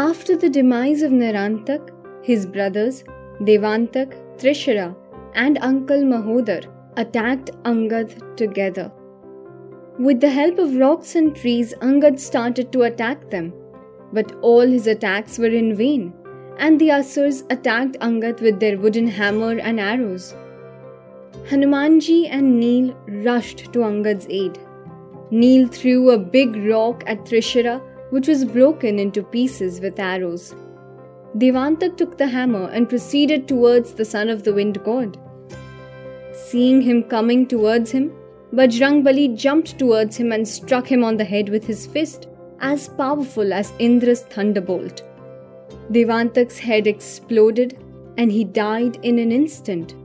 After the demise of Narantak, his brothers Devantak, Trishira and uncle Mahodar attacked Angad together. With the help of rocks and trees, Angad started to attack them, but all his attacks were in vain, and the Asurs attacked Angad with their wooden hammer and arrows. Hanumanji and Neel rushed to Angad's aid. Neel threw a big rock at Trishira, which was broken into pieces with arrows. Devantak took the hammer and proceeded towards the son of the wind god. Seeing him coming towards him, Bajrangbali jumped towards him and struck him on the head with his fist, as powerful as Indra's thunderbolt. Devantak's head exploded and he died in an instant.